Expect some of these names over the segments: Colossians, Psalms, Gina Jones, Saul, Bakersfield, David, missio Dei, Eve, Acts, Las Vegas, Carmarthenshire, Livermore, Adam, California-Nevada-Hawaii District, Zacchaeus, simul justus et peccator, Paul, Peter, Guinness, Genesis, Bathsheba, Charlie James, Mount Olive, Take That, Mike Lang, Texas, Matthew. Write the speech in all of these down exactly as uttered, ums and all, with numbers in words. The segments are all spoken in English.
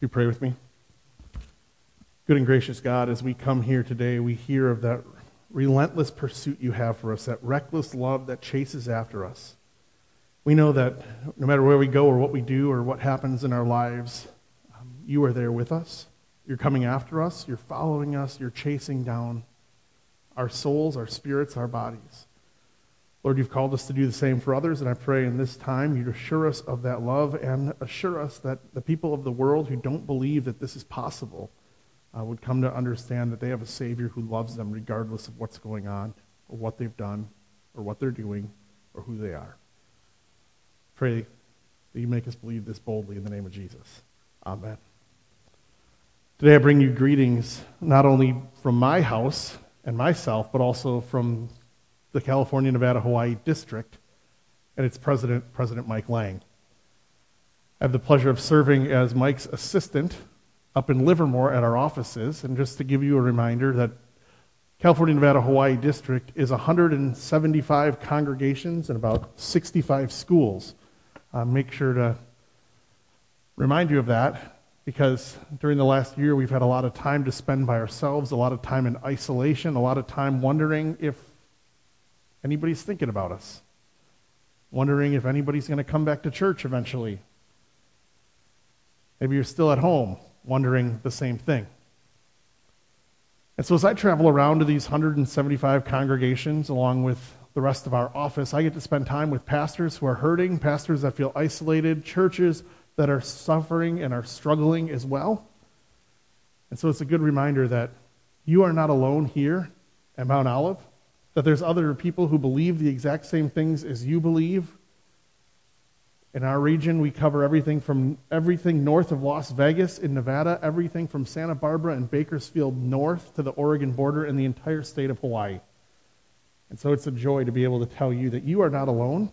you pray with me? Good and gracious God, as we come here today, we hear of that relentless pursuit you have for us, that reckless love that chases after us. We know that no matter where we go or what we do or what happens in our lives, um, you are there with us. You're coming after us. You're following us. You're chasing down our souls, our spirits, our bodies. Lord, you've called us to do the same for others, and I pray in this time you'd assure us of that love and assure us that the people of the world who don't believe that this is possible uh, would come to understand that they have a Savior who loves them regardless of what's going on or what they've done or what they're doing or who they are. Pray that you make us believe this boldly in the name of Jesus. Amen. Today I bring you greetings not only from my house and myself, but also from the California-Nevada-Hawaii District and its president, President Mike Lang. I have the pleasure of serving as Mike's assistant up in Livermore at our offices. And just to give you a reminder that California-Nevada-Hawaii District is one hundred seventy-five congregations and about sixty-five schools. Uh, make sure to remind you of that, because during the last year we've had a lot of time to spend by ourselves, a lot of time in isolation, a lot of time wondering if anybody's thinking about us, wondering if anybody's going to come back to church eventually. Maybe you're still at home wondering the same thing. And so as I travel around to these one hundred seventy-five congregations along with the rest of our office, I get to spend time with pastors who are hurting, pastors that feel isolated, churches that are suffering and are struggling as well. And so it's a good reminder that you are not alone here at Mount Olive, that there's other people who believe the exact same things as you believe. In our region, we cover everything from everything north of Las Vegas in Nevada, everything from Santa Barbara and Bakersfield north to the Oregon border and the entire state of Hawaii. And so it's a joy to be able to tell you that you are not alone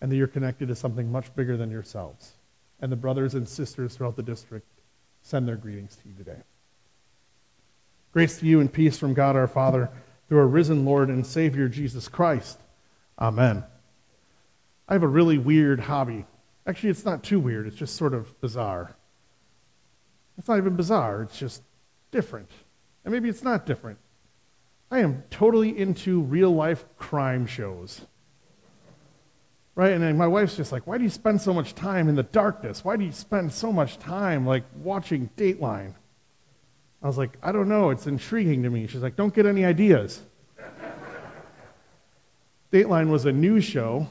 and that you're connected to something much bigger than yourselves. And the brothers and sisters throughout the district send their greetings to you today. Grace to you and peace from God our Father, through our risen Lord and Savior, Jesus Christ. Amen. I have a really weird hobby. Actually, it's not too weird. It's just sort of bizarre. It's not even bizarre. It's just different. And maybe it's not different. I am totally into real-life crime shows. Right? And then my wife's just like, why do you spend so much time in the darkness? Why do you spend so much time, like, watching Dateline? I was like, I don't know, it's intriguing to me. She's like, don't get any ideas. Dateline was a news show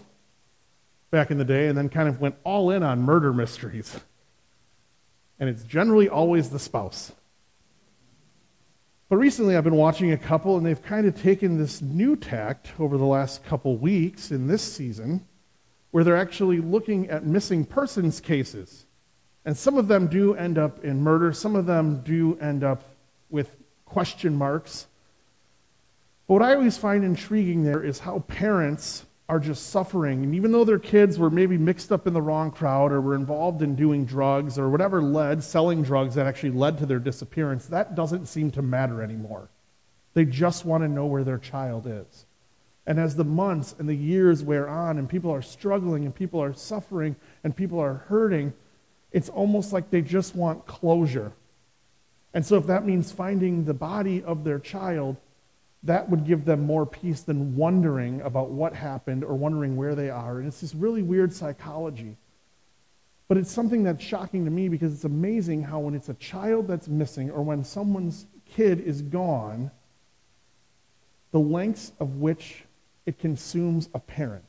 back in the day and then kind of went all in on murder mysteries. And it's generally always the spouse. But recently I've been watching a couple, and they've kind of taken this new tact over the last couple weeks in this season where they're actually looking at missing persons cases. And some of them do end up in murder. Some of them do end up with question marks. But what I always find intriguing there is how parents are just suffering. And even though their kids were maybe mixed up in the wrong crowd or were involved in doing drugs or whatever led, selling drugs that actually led to their disappearance, that doesn't seem to matter anymore. They just want to know where their child is. And as the months and the years wear on and people are struggling and people are suffering and people are hurting, it's almost like they just want closure. And so if that means finding the body of their child, that would give them more peace than wondering about what happened or wondering where they are. And it's this really weird psychology. But it's something that's shocking to me, because it's amazing how when it's a child that's missing or when someone's kid is gone, the lengths of which it consumes a parent.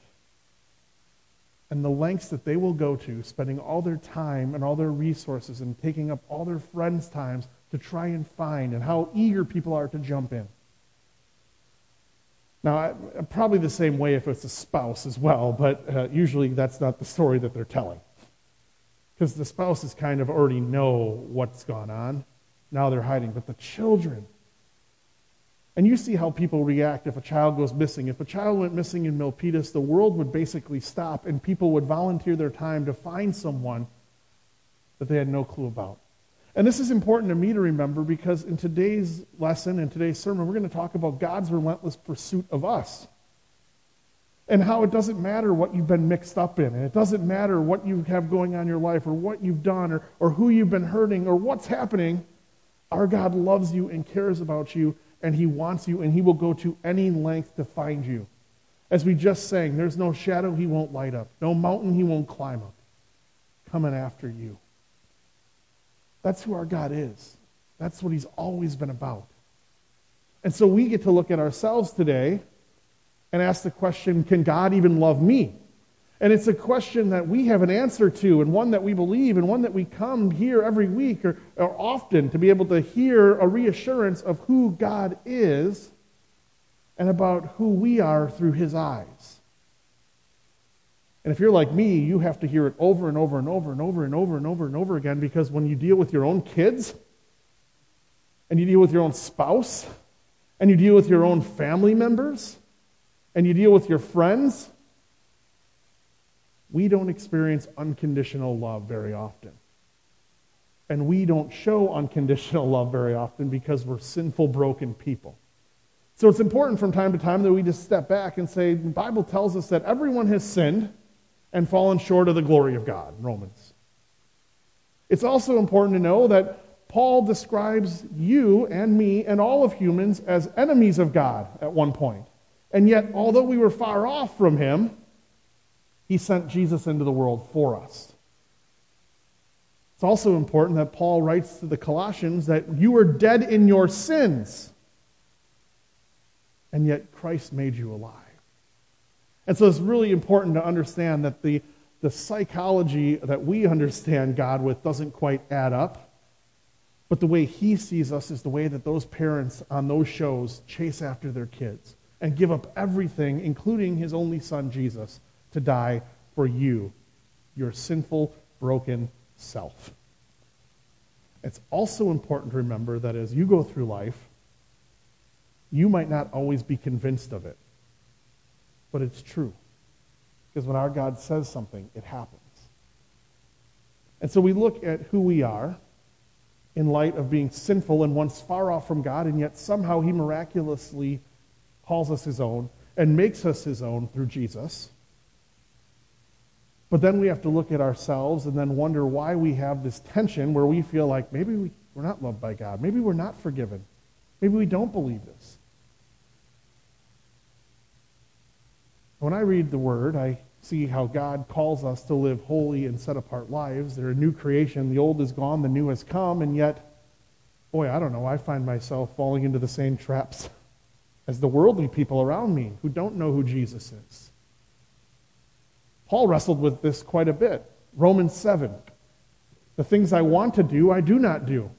And the lengths that they will go to, spending all their time and all their resources and taking up all their friends' times to try and find, and how eager people are to jump in. Now, I, probably the same way if it's a spouse as well, but uh, usually that's not the story that they're telling. Because the spouses kind of already know what's gone on. Now they're hiding. But the children. And you see how people react if a child goes missing. If a child went missing in Milpitas, the world would basically stop and people would volunteer their time to find someone that they had no clue about. And this is important to me to remember, because in today's lesson and today's sermon, we're going to talk about God's relentless pursuit of us. and how it doesn't matter what you've been mixed up in, and it doesn't matter what you have going on in your life or what you've done or, or who you've been hurting or what's happening. Our God loves you and cares about you, and he wants you, and he will go to any length to find you. As we just sang, there's no shadow he won't light up, no mountain he won't climb up, coming after you. That's who our God is. That's what he's always been about. And so we get to look at ourselves today and ask the question, can God even love me? And it's a question that we have an answer to, and one that we believe, and one that we come here every week or, or often to be able to hear a reassurance of who God is and about who we are through his eyes. And if you're like me, you have to hear it over and over and over and over and over and over and over again, because when you deal with your own kids, and you deal with your own spouse, and you deal with your own family members, and you deal with your friends, we don't experience unconditional love very often. And we don't show unconditional love very often because we're sinful, broken people. So it's important from time to time that we just step back and say, the Bible tells us that everyone has sinned and fallen short of the glory of God, Romans. It's also important to know that Paul describes you and me and all of humans as enemies of God at one point. And yet, although we were far off from him, he sent Jesus into the world for us. It's also important that Paul writes to the Colossians that you were dead in your sins, and yet Christ made you alive. And so it's really important to understand that the, the psychology that we understand God with doesn't quite add up. But the way he sees us is the way that those parents on those shows chase after their kids and give up everything, including his only son, Jesus, to die for you, your sinful, broken self. It's also important to remember that as you go through life, you might not always be convinced of it, but it's true. Because when our God says something, it happens. And so we look at who we are in light of being sinful and once far off from God, and yet somehow he miraculously calls us his own and makes us his own through Jesus. But then we have to look at ourselves and then wonder why we have this tension where we feel like maybe we, we're not loved by God, maybe we're not forgiven, maybe we don't believe this. When I read the Word, I see how God calls us to live holy and set apart lives. They're a new creation. The old is gone, the new has come, and yet, boy, I don't know, I find myself falling into the same traps as the worldly people around me who don't know who Jesus is. Paul wrestled with this quite a bit. Romans seven, the things I want to do, I do not do.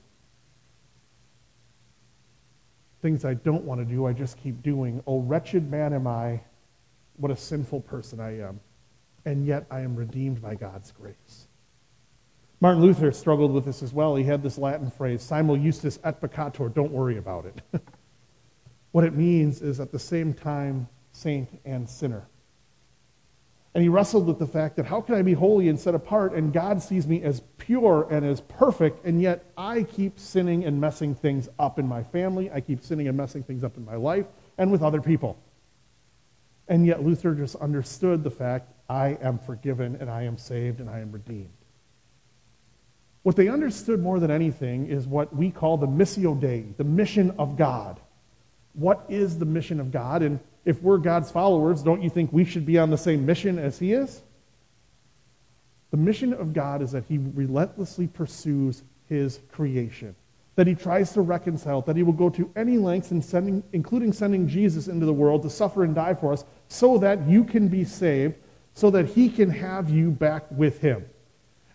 Things I don't want to do, I just keep doing. Oh, wretched man am I, what a sinful person I am. And yet I am redeemed by God's grace. Martin Luther struggled with this as well. He had this Latin phrase, simul justus et peccator, don't worry about it. What it means is at the same time, saint and sinner. And he wrestled with the fact that how can I be holy and set apart, and God sees me as pure and as perfect, and yet I keep sinning and messing things up in my family, I keep sinning and messing things up in my life, and with other people. And yet Luther just understood the fact, I am forgiven, and I am saved, and I am redeemed. What they understood more than anything is what we call the missio Dei, the mission of God. What is the mission of God? And if we're God's followers, don't you think we should be on the same mission as he is? The mission of God is that he relentlessly pursues his creation, that he tries to reconcile, that he will go to any lengths, in sending, including sending Jesus into the world to suffer and die for us, so that you can be saved, so that he can have you back with him.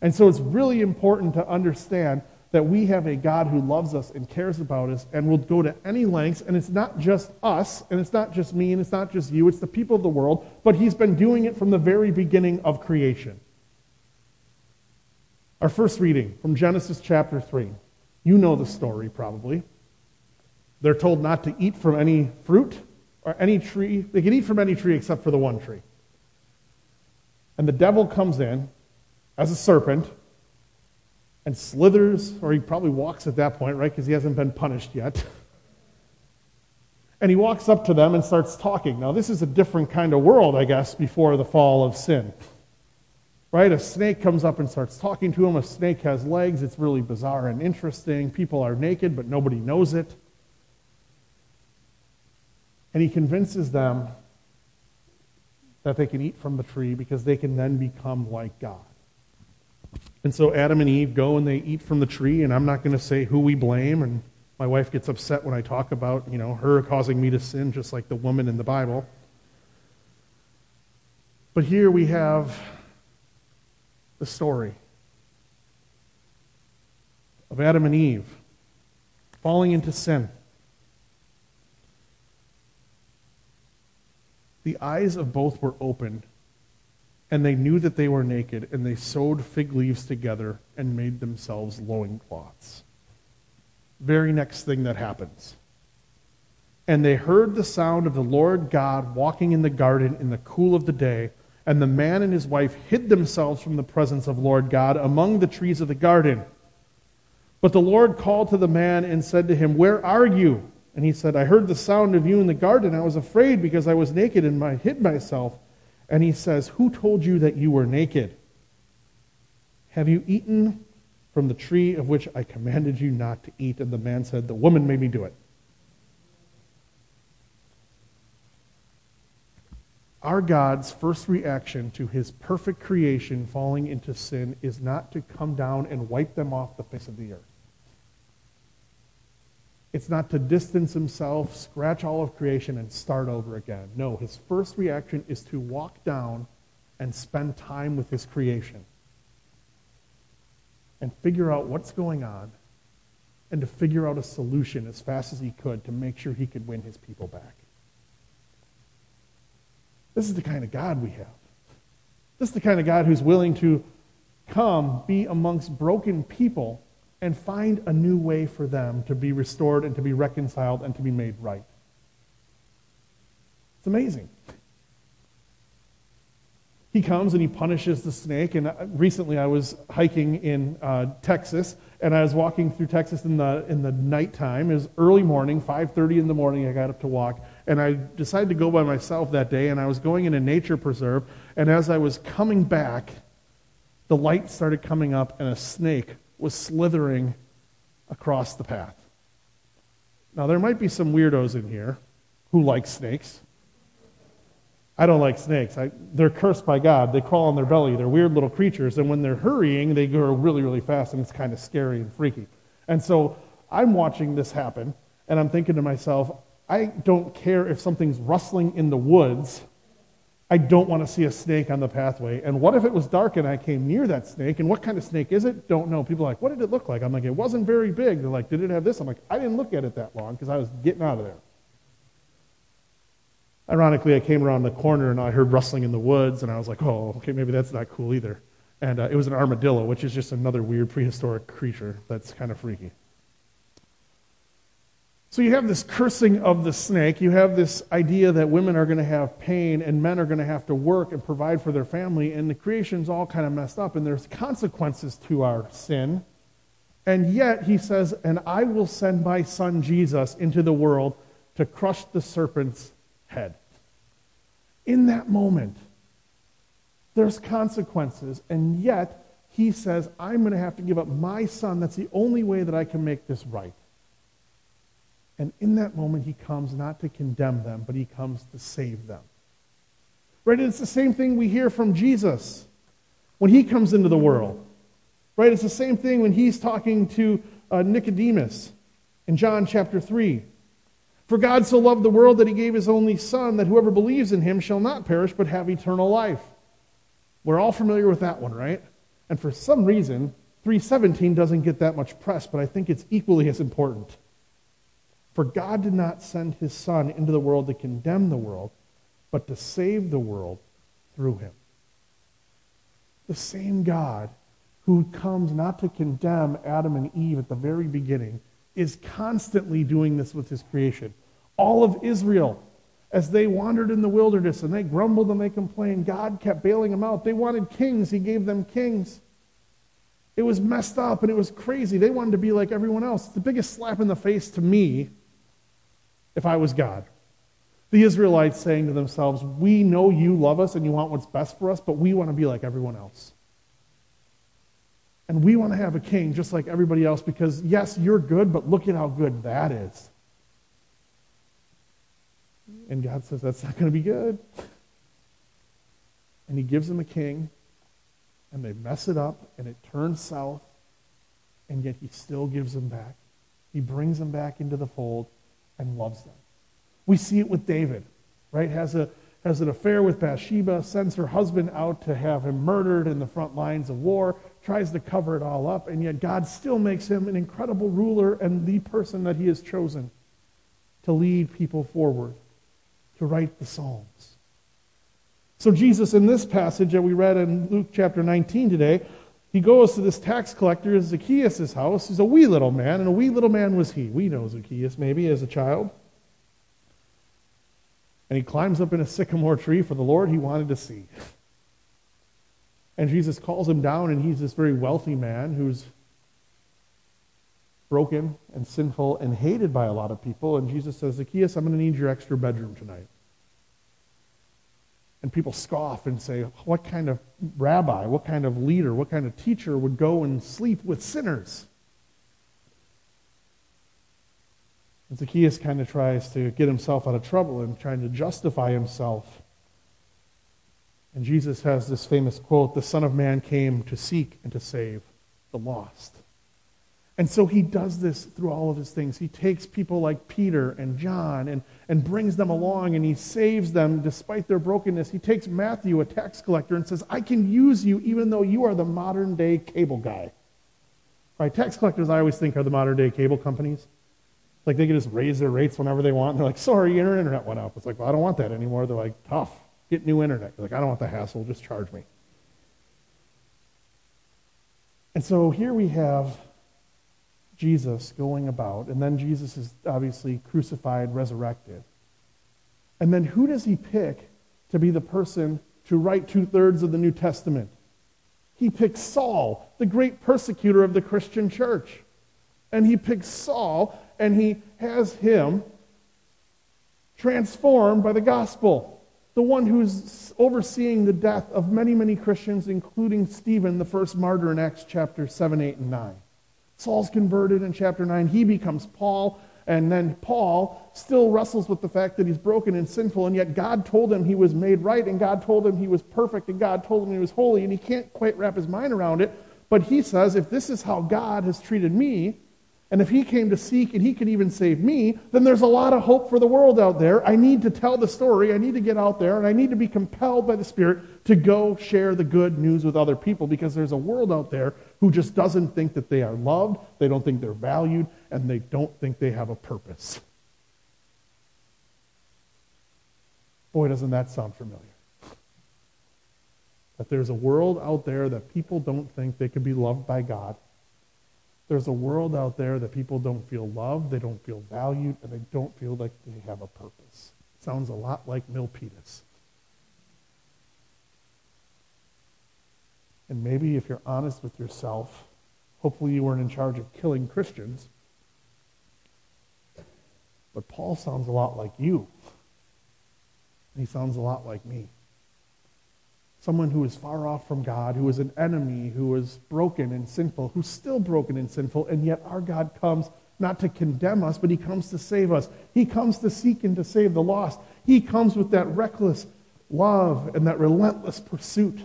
And so it's really important to understand that we have a God who loves us and cares about us and will go to any lengths, and it's not just us, and it's not just me, and it's not just you, it's the people of the world, but he's been doing it from the very beginning of creation. Our first reading from Genesis chapter three. You know the story probably. They're told not to eat from any fruit or any tree. They can eat from any tree except for the one tree. And the devil comes in as a serpent and slithers, or he probably walks at that point, right? Because he hasn't been punished yet. And he walks up to them and starts talking. Now, this is a different kind of world, I guess, before the fall of sin. Right? A snake comes up and starts talking to him. A snake has legs. It's really bizarre and interesting. People are naked, but nobody knows it. And he convinces them that they can eat from the tree because they can then become like God. And so Adam and Eve go and they eat from the tree, and I'm not going to say who we blame, and my wife gets upset when I talk about, you know, her causing me to sin, just like the woman in the Bible. But here we have the story of Adam and Eve falling into sin. The eyes of both were opened, and they knew that they were naked, and they sewed fig leaves together and made themselves loincloths. Very next thing that happens. And they heard the sound of the Lord God walking in the garden in the cool of the day, and the man and his wife hid themselves from the presence of Lord God among the trees of the garden. But the Lord called to the man and said to him, "Where are you?" And he said, "I heard the sound of you in the garden. I was afraid because I was naked and I hid myself." And he says, "Who told you that you were naked? Have you eaten from the tree of which I commanded you not to eat?" And the man said, "The woman made me do it." Our God's first reaction to his perfect creation falling into sin is not to come down and wipe them off the face of the earth. It's not to distance himself, scratch all of creation, and start over again. No, his first reaction is to walk down and spend time with his creation and figure out what's going on and to figure out a solution as fast as he could to make sure he could win his people back. This is the kind of God we have. This is the kind of God who's willing to come be amongst broken people and find a new way for them to be restored and to be reconciled and to be made right. It's amazing. He comes and he punishes the snake. And recently I was hiking in uh, Texas, and I was walking through Texas in the in the nighttime. It was early morning, five thirty in the morning I got up to walk. And I decided to go by myself that day, and I was going in a nature preserve. And as I was coming back, the light started coming up, and a snake was slithering across the path. Now, there might be some weirdos in here who like snakes. I don't like snakes. I, they're cursed by God. They crawl on their belly. They're weird little creatures, and when they're hurrying, they go really, really fast, and it's kind of scary and freaky. And so I'm watching this happen, and I'm thinking to myself, I don't care if something's rustling in the woods. I don't want to see a snake on the pathway. And what if it was dark and I came near that snake? And what kind of snake is it? Don't know. People are like, what did it look like? I'm like, it wasn't very big. They're like, did it have this? I'm like, I didn't look at it that long because I was getting out of there. Ironically, I came around the corner and I heard rustling in the woods, and I was like, oh, okay, maybe that's not cool either. And uh, it was an armadillo, which is just another weird prehistoric creature that's kind of freaky. So you have this cursing of the snake. You have this idea that women are going to have pain and men are going to have to work and provide for their family, and the creation's all kind of messed up, and there's consequences to our sin. And yet he says, and I will send my son Jesus into the world to crush the serpent's head. In that moment, there's consequences, and yet he says, I'm going to have to give up my son. That's the only way that I can make this right. And in that moment, he comes not to condemn them, but he comes to save them. Right? It's the same thing we hear from Jesus when he comes into the world. Right? It's the same thing when he's talking to uh, Nicodemus in John chapter three. For God so loved the world that he gave his only son, that whoever believes in him shall not perish but have eternal life. We're all familiar with that one, right? And for some reason, three seventeen doesn't get that much press, but I think it's equally as important. For God did not send his son into the world to condemn the world, but to save the world through him. The same God who comes not to condemn Adam and Eve at the very beginning is constantly doing this with his creation. All of Israel, as they wandered in the wilderness and they grumbled and they complained, God kept bailing them out. They wanted kings. He gave them kings. It was messed up and it was crazy. They wanted to be like everyone else. It's the biggest slap in the face to me if I was God, the Israelites saying to themselves, we know you love us and you want what's best for us, but we want to be like everyone else. And we want to have a king just like everybody else because, yes, you're good, but look at how good that is. And God says, that's not going to be good. And he gives them a king, and they mess it up, and it turns south, and yet he still gives them back. He brings them back into the fold and loves them. We see it with David, right? Has a has an affair with Bathsheba, sends her husband out to have him murdered in the front lines of war, tries to cover it all up, and yet God still makes him an incredible ruler and the person that he has chosen to lead people forward, to write the Psalms. So Jesus, in this passage that we read in Luke chapter nineteen today, he goes to this tax collector, Zacchaeus' house. He's a wee little man, and a wee little man was he. We know Zacchaeus maybe as a child. And he climbs up in a sycamore tree for the Lord he wanted to see. And Jesus calls him down, and he's this very wealthy man who's broken and sinful and hated by a lot of people. And Jesus says, Zacchaeus, I'm going to need your extra bedroom tonight. And people scoff and say, what kind of rabbi, what kind of leader, what kind of teacher would go and sleep with sinners? And Zacchaeus kind of tries to get himself out of trouble and trying to justify himself. And Jesus has this famous quote, the Son of Man came to seek and to save the lost. And so he does this through all of his things. He takes people like Peter and John and, and brings them along, and he saves them despite their brokenness. He takes Matthew, a tax collector, and says, I can use you even though you are the modern-day cable guy. Right? Tax collectors, I always think, are the modern-day cable companies. Like, they can just raise their rates whenever they want, and they're like, sorry, your internet went up. It's like, well, I don't want that anymore. They're like, tough, get new internet. They're like, I don't want the hassle, just charge me. And so here we have Jesus going about, and then Jesus is obviously crucified, resurrected. And then who does he pick to be the person to write two-thirds of the New Testament? He picks Saul, the great persecutor of the Christian church. And he picks Saul, and he has him transformed by the gospel. The one who's overseeing the death of many, many Christians, including Stephen, the first martyr in Acts chapter seven, eight, and nine. Saul's converted in chapter nine. He becomes Paul, and then Paul still wrestles with the fact that he's broken and sinful, and yet God told him he was made right, and God told him he was perfect, and God told him he was holy, and he can't quite wrap his mind around it. But he says, if this is how God has treated me, and if he came to seek and he could even save me, then there's a lot of hope for the world out there. I need to tell the story. I need to get out there, and I need to be compelled by the Spirit to go share the good news with other people, because there's a world out there who just doesn't think that they are loved, they don't think they're valued, and they don't think they have a purpose. Boy, doesn't that sound familiar? That there's a world out there that people don't think they can be loved by God. There's a world out there that people don't feel loved, they don't feel valued, and they don't feel like they have a purpose. Sounds a lot like Milpitas. And maybe if you're honest with yourself, hopefully you weren't in charge of killing Christians, but Paul sounds a lot like you. And he sounds a lot like me. Someone who is far off from God, who is an enemy, who is broken and sinful, who's still broken and sinful, and yet our God comes not to condemn us, but he comes to save us. He comes to seek and to save the lost. He comes with that reckless love and that relentless pursuit.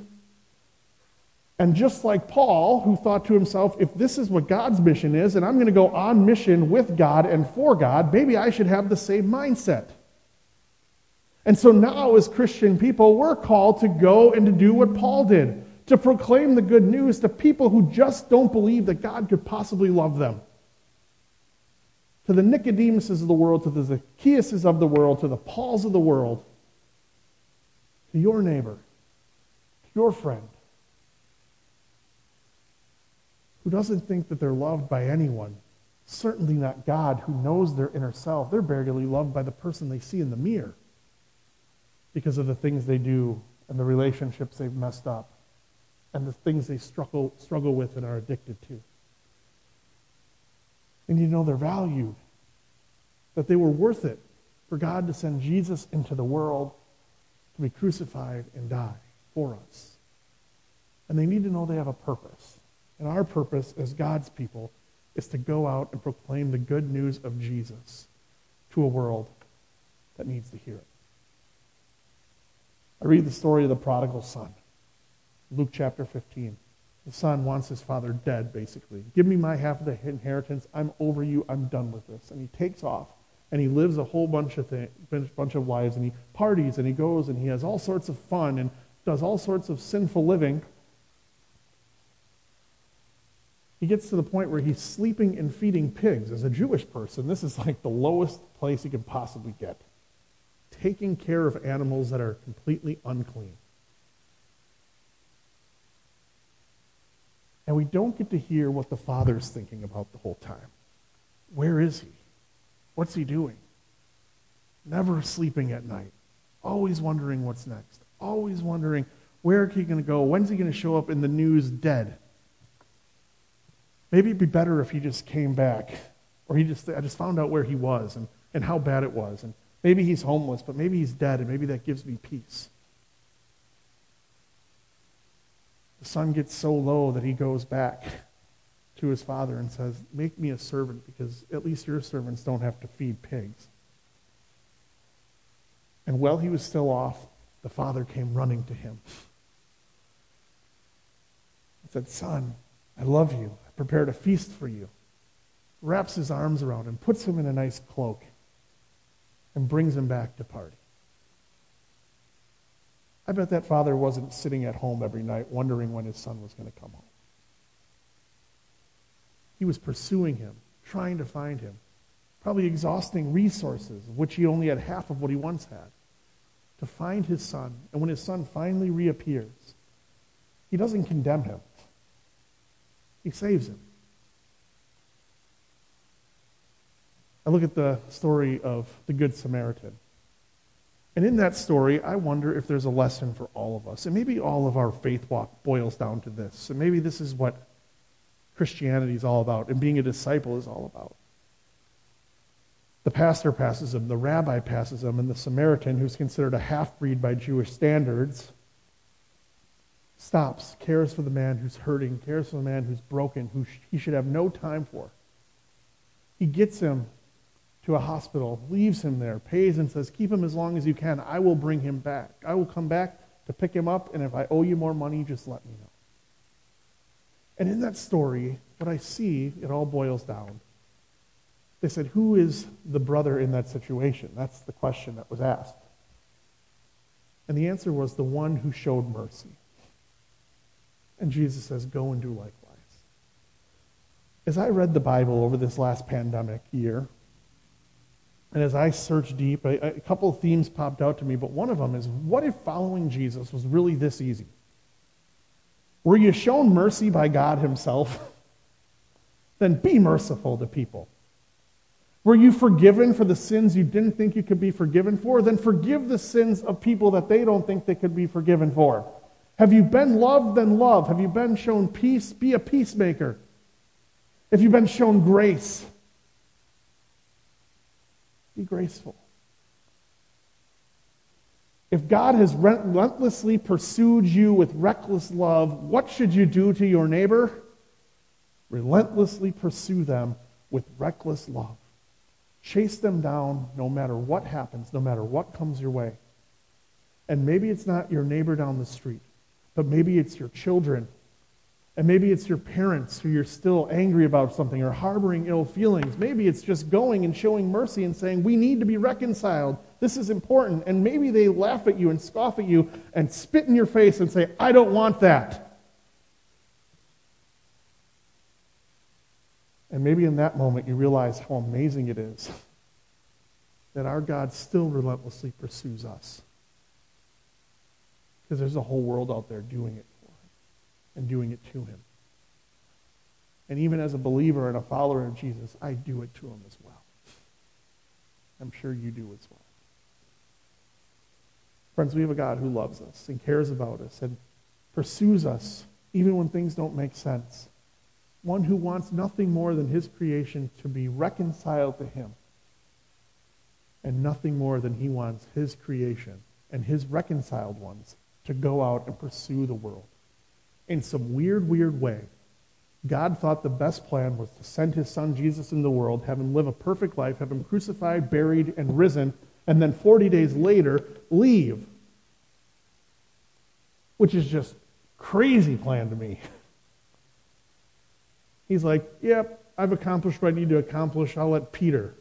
And just like Paul, who thought to himself, if this is what God's mission is, and I'm going to go on mission with God and for God, maybe I should have the same mindset. And so now, as Christian people, we're called to go and to do what Paul did, to proclaim the good news to people who just don't believe that God could possibly love them. To the Nicodemuses of the world, to the Zacchaeuses of the world, to the Pauls of the world, to your neighbor, to your friend, who doesn't think that they're loved by anyone, certainly not God, who knows their inner self. They're barely loved by the person they see in the mirror, because of the things they do and the relationships they've messed up and the things they struggle struggle with and are addicted to. And you know they're valued, that they were worth it, for God to send Jesus into the world to be crucified and die for us. And they need to know they have a purpose. And our purpose as God's people is to go out and proclaim the good news of Jesus to a world that needs to hear it. I read the story of the prodigal son, Luke chapter fifteen. The son wants his father dead, basically. Give me my half of the inheritance. I'm over you. I'm done with this. And he takes off, and he lives a whole bunch of thing, bunch of lives, and he parties, and he goes, and he has all sorts of fun, and does all sorts of sinful living. He gets to the point where he's sleeping and feeding pigs. As a Jewish person, this is like the lowest place you can possibly get. Taking care of animals that are completely unclean. And we don't get to hear what the father's thinking about the whole time. Where is he? What's he doing? Never sleeping at night. Always wondering what's next. Always wondering, where is he going to go? When's he going to show up in the news dead? Maybe it'd be better if he just came back, or he just I just found out where he was and, and how bad it was. And maybe he's homeless, but maybe he's dead, and maybe that gives me peace. The son gets so low that he goes back to his father and says, make me a servant, because at least your servants don't have to feed pigs. And while he was still off, the father came running to him. He said, son, I love you. I prepared a feast for you. Wraps his arms around him, puts him in a nice cloak, and brings him back to party. I bet that father wasn't sitting at home every night wondering when his son was going to come home. He was pursuing him, trying to find him, probably exhausting resources, of which he only had half of what he once had, to find his son. And when his son finally reappears, he doesn't condemn him. He saves him. I look at the story of the Good Samaritan. And in that story, I wonder if there's a lesson for all of us. And maybe all of our faith walk boils down to this. And maybe this is what Christianity is all about, and being a disciple is all about. The pastor passes him, the rabbi passes him, and the Samaritan, who's considered a half-breed by Jewish standards, stops, cares for the man who's hurting, cares for the man who's broken, who he should have no time for. He gets him to a hospital, leaves him there, pays and says, keep him as long as you can. I will bring him back. I will come back to pick him up, and if I owe you more money, just let me know. And in that story, what I see, it all boils down. They said, who is the brother in that situation? That's the question that was asked. And the answer was the one who showed mercy. And Jesus says, go and do likewise. As I read the Bible over this last pandemic year, and as I searched deep, a, a couple of themes popped out to me, but one of them is, what if following Jesus was really this easy? Were you shown mercy by God himself? Then be merciful to people. Were you forgiven for the sins you didn't think you could be forgiven for? Then forgive the sins of people that they don't think they could be forgiven for. Have you been loved? Then love. Have you been shown peace? Be a peacemaker. If you've been shown grace, be graceful. If God has relentlessly pursued you with reckless love, what should you do to your neighbor? Relentlessly pursue them with reckless love. Chase them down no matter what happens, no matter what comes your way. And maybe it's not your neighbor down the street, but maybe it's your children. And maybe it's your parents who you're still angry about something or harboring ill feelings. Maybe it's just going and showing mercy and saying, we need to be reconciled. This is important. And maybe they laugh at you and scoff at you and spit in your face and say, I don't want that. And maybe in that moment you realize how amazing it is that our God still relentlessly pursues us. Because there's a whole world out there doing it for him and doing it to him. And even as a believer and a follower of Jesus, I do it to him as well. I'm sure you do as well. Friends, we have a God who loves us and cares about us and pursues us even when things don't make sense. One who wants nothing more than his creation to be reconciled to him. and nothing more than he wants his creation and his reconciled ones to go out and pursue the world. In some weird, weird way, God thought the best plan was to send his son Jesus into the world, have him live a perfect life, have him crucified, buried, and risen, and then forty days later, leave. Which is just crazy plan to me. He's like, yep, I've accomplished what I need to accomplish. I'll let Peter,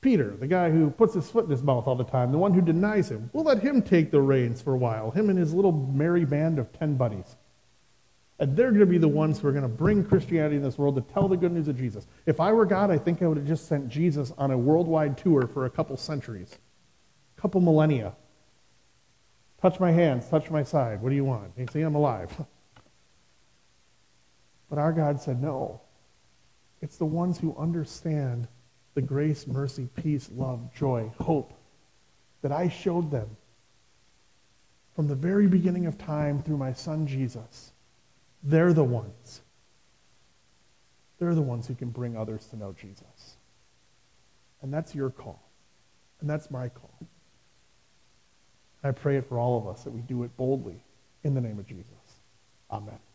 Peter, the guy who puts his foot in his mouth all the time, the one who denies him, we'll let him take the reins for a while, him and his little merry band of ten buddies. And they're going to be the ones who are going to bring Christianity in this world to tell the good news of Jesus. If I were God, I think I would have just sent Jesus on a worldwide tour for a couple centuries, a couple millennia. Touch my hands, touch my side. What do you want? You see, I'm alive. But our God said, no. It's the ones who understand the grace, mercy, peace, love, joy, hope that I showed them from the very beginning of time through my son Jesus. They're the ones. They're the ones who can bring others to know Jesus. And that's your call. And that's my call. I pray it for all of us that we do it boldly in the name of Jesus. Amen.